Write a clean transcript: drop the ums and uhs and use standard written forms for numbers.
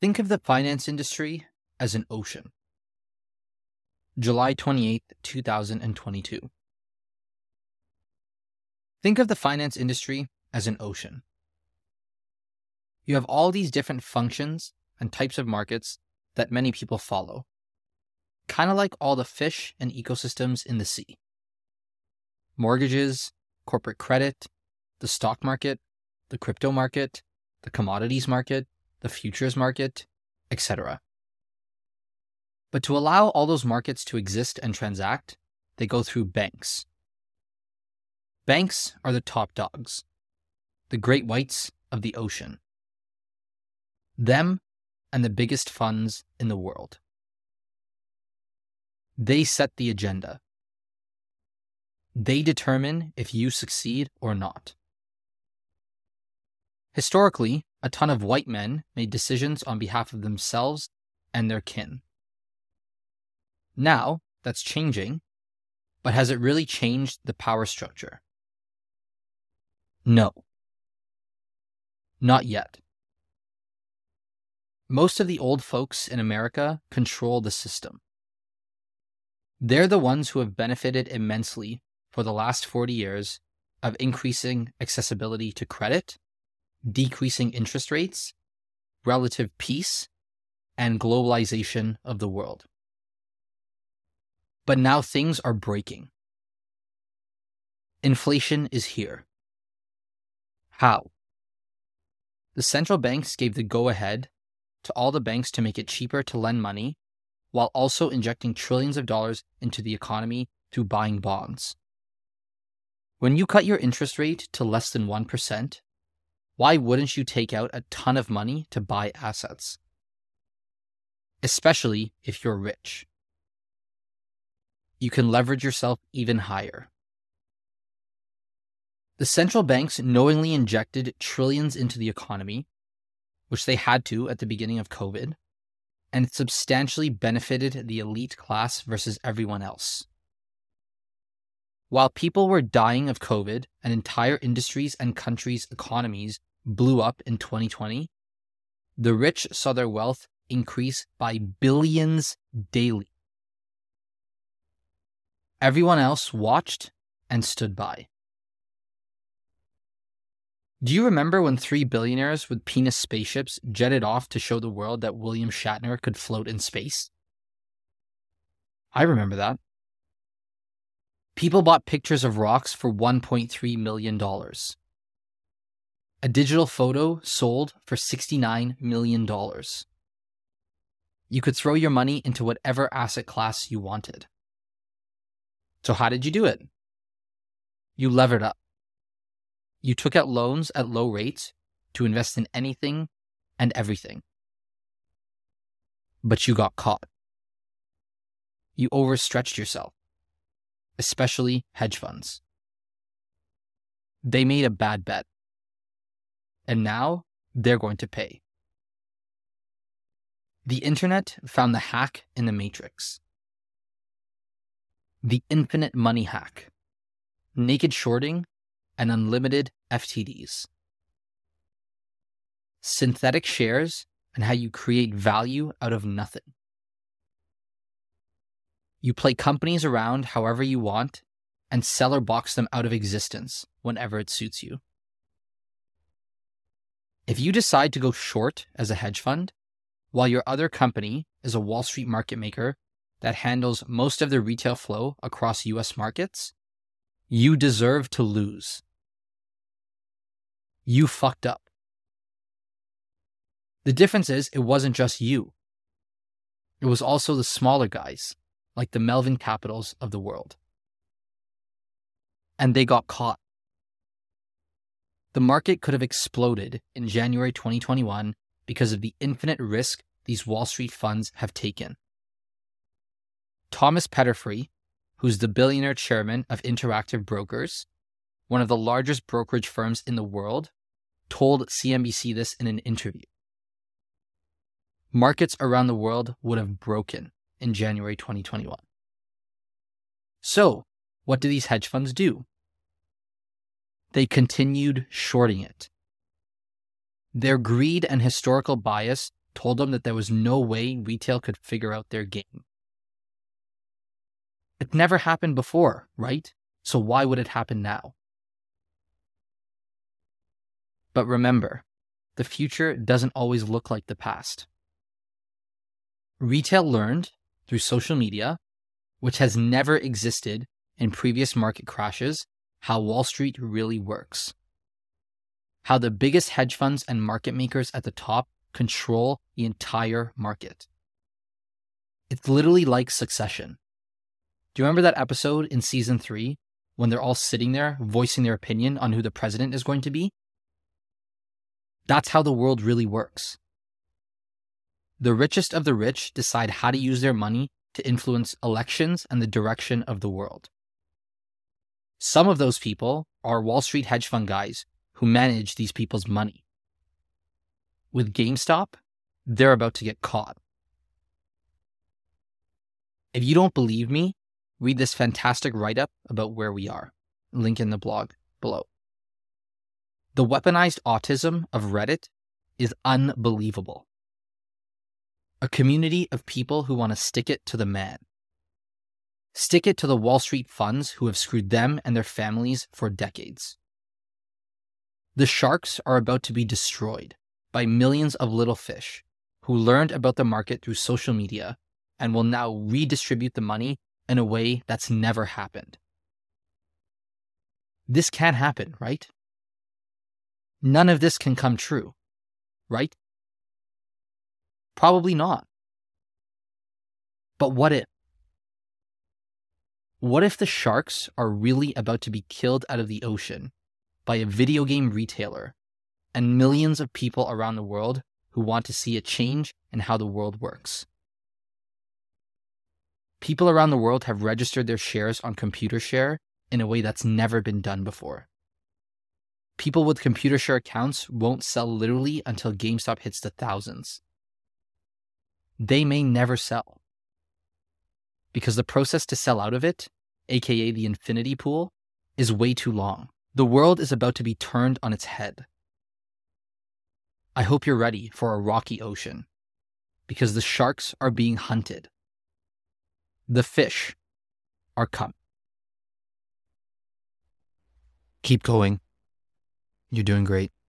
Think of the finance industry as an ocean. July 28, 2022. Think of the finance industry as an ocean. You have all these different functions and types of markets that many people follow, kind of like all the fish and ecosystems in the sea. Mortgages, corporate credit, the stock market, the crypto market, the commodities market, the futures market, etc. But to allow all those markets to exist and transact, they go through banks. Banks are the top dogs, the great whites of the ocean. Them and the biggest funds in the world. They set the agenda. They determine if you succeed or not. Historically, a ton of white men made decisions on behalf of themselves and their kin. Now, that's changing, but has it really changed the power structure? No. Not yet. Most of the old folks in America control the system. They're the ones who have benefited immensely for the last 40 years of increasing accessibility to credit, decreasing interest rates, relative peace, and globalization of the world. But now things are breaking. Inflation is here. How? The central banks gave the go-ahead to all the banks to make it cheaper to lend money, while also injecting trillions of dollars into the economy through buying bonds. When you cut your interest rate to less than 1%, why wouldn't you take out a ton of money to buy assets? Especially if you're rich. You can leverage yourself even higher. The central banks knowingly injected trillions into the economy, which they had to at the beginning of COVID, and it substantially benefited the elite class versus everyone else. While people were dying of COVID and entire industries and countries' economies blew up in 2020, the rich saw their wealth increase by billions daily. Everyone else watched and stood by. Do you remember when three billionaires with penis spaceships jetted off to show the world that William Shatner could float in space? I remember that. People bought pictures of rocks for $1.3 million. A digital photo sold for $69 million. You could throw your money into whatever asset class you wanted. So how did you do it? You levered up. You took out loans at low rates to invest in anything and everything. But you got caught. You overstretched yourself, especially hedge funds. They made a bad bet. And now they're going to pay. The internet found the hack in the matrix. The infinite money hack, naked shorting, and unlimited FTDs. Synthetic shares and how you create value out of nothing. You play companies around however you want and sell or box them out of existence whenever it suits you. If you decide to go short as a hedge fund, while your other company is a Wall Street market maker that handles most of the retail flow across U.S. markets, you deserve to lose. You fucked up. The difference is it wasn't just you. It was also the smaller guys, like the Melvin Capitals of the world. And they got caught. The market could have exploded in January 2021 because of the infinite risk these Wall Street funds have taken. Thomas Petterfree, who's the billionaire chairman of Interactive Brokers, one of the largest brokerage firms in the world, told CNBC this in an interview. Markets around the world would have broken in January 2021. So, what do these hedge funds do? They continued shorting it. Their greed and historical bias told them that there was no way retail could figure out their game. It never happened before, right? So why would it happen now? But remember, the future doesn't always look like the past. Retail learned through social media, which has never existed in previous market crashes, how Wall Street really works. How the biggest hedge funds and market makers at the top control the entire market. It's literally like Succession. Do you remember that episode in season 3 when they're all sitting there voicing their opinion on who the president is going to be? That's how the world really works. The richest of the rich decide how to use their money to influence elections and the direction of the world. Some of those people are Wall Street hedge fund guys who manage these people's money. With GameStop, they're about to get caught. If you don't believe me, read this fantastic write-up about where we are. Link in the blog below. The weaponized autism of Reddit is unbelievable. A community of people who want to stick it to the man. Stick it to the Wall Street funds who have screwed them and their families for decades. The sharks are about to be destroyed by millions of little fish who learned about the market through social media and will now redistribute the money in a way that's never happened. This can't happen, right? None of this can come true, right? Probably not. But what if? What if the sharks are really about to be killed out of the ocean by a video game retailer and millions of people around the world who want to see a change in how the world works? People around the world have registered their shares on ComputerShare in a way that's never been done before. People with ComputerShare accounts won't sell literally until GameStop hits the thousands. They may never sell. Because the process to sell out of it, aka the infinity pool, is way too long. The world is about to be turned on its head. I hope you're ready for a rocky ocean, because the sharks are being hunted. The fish are coming. Keep going. You're doing great.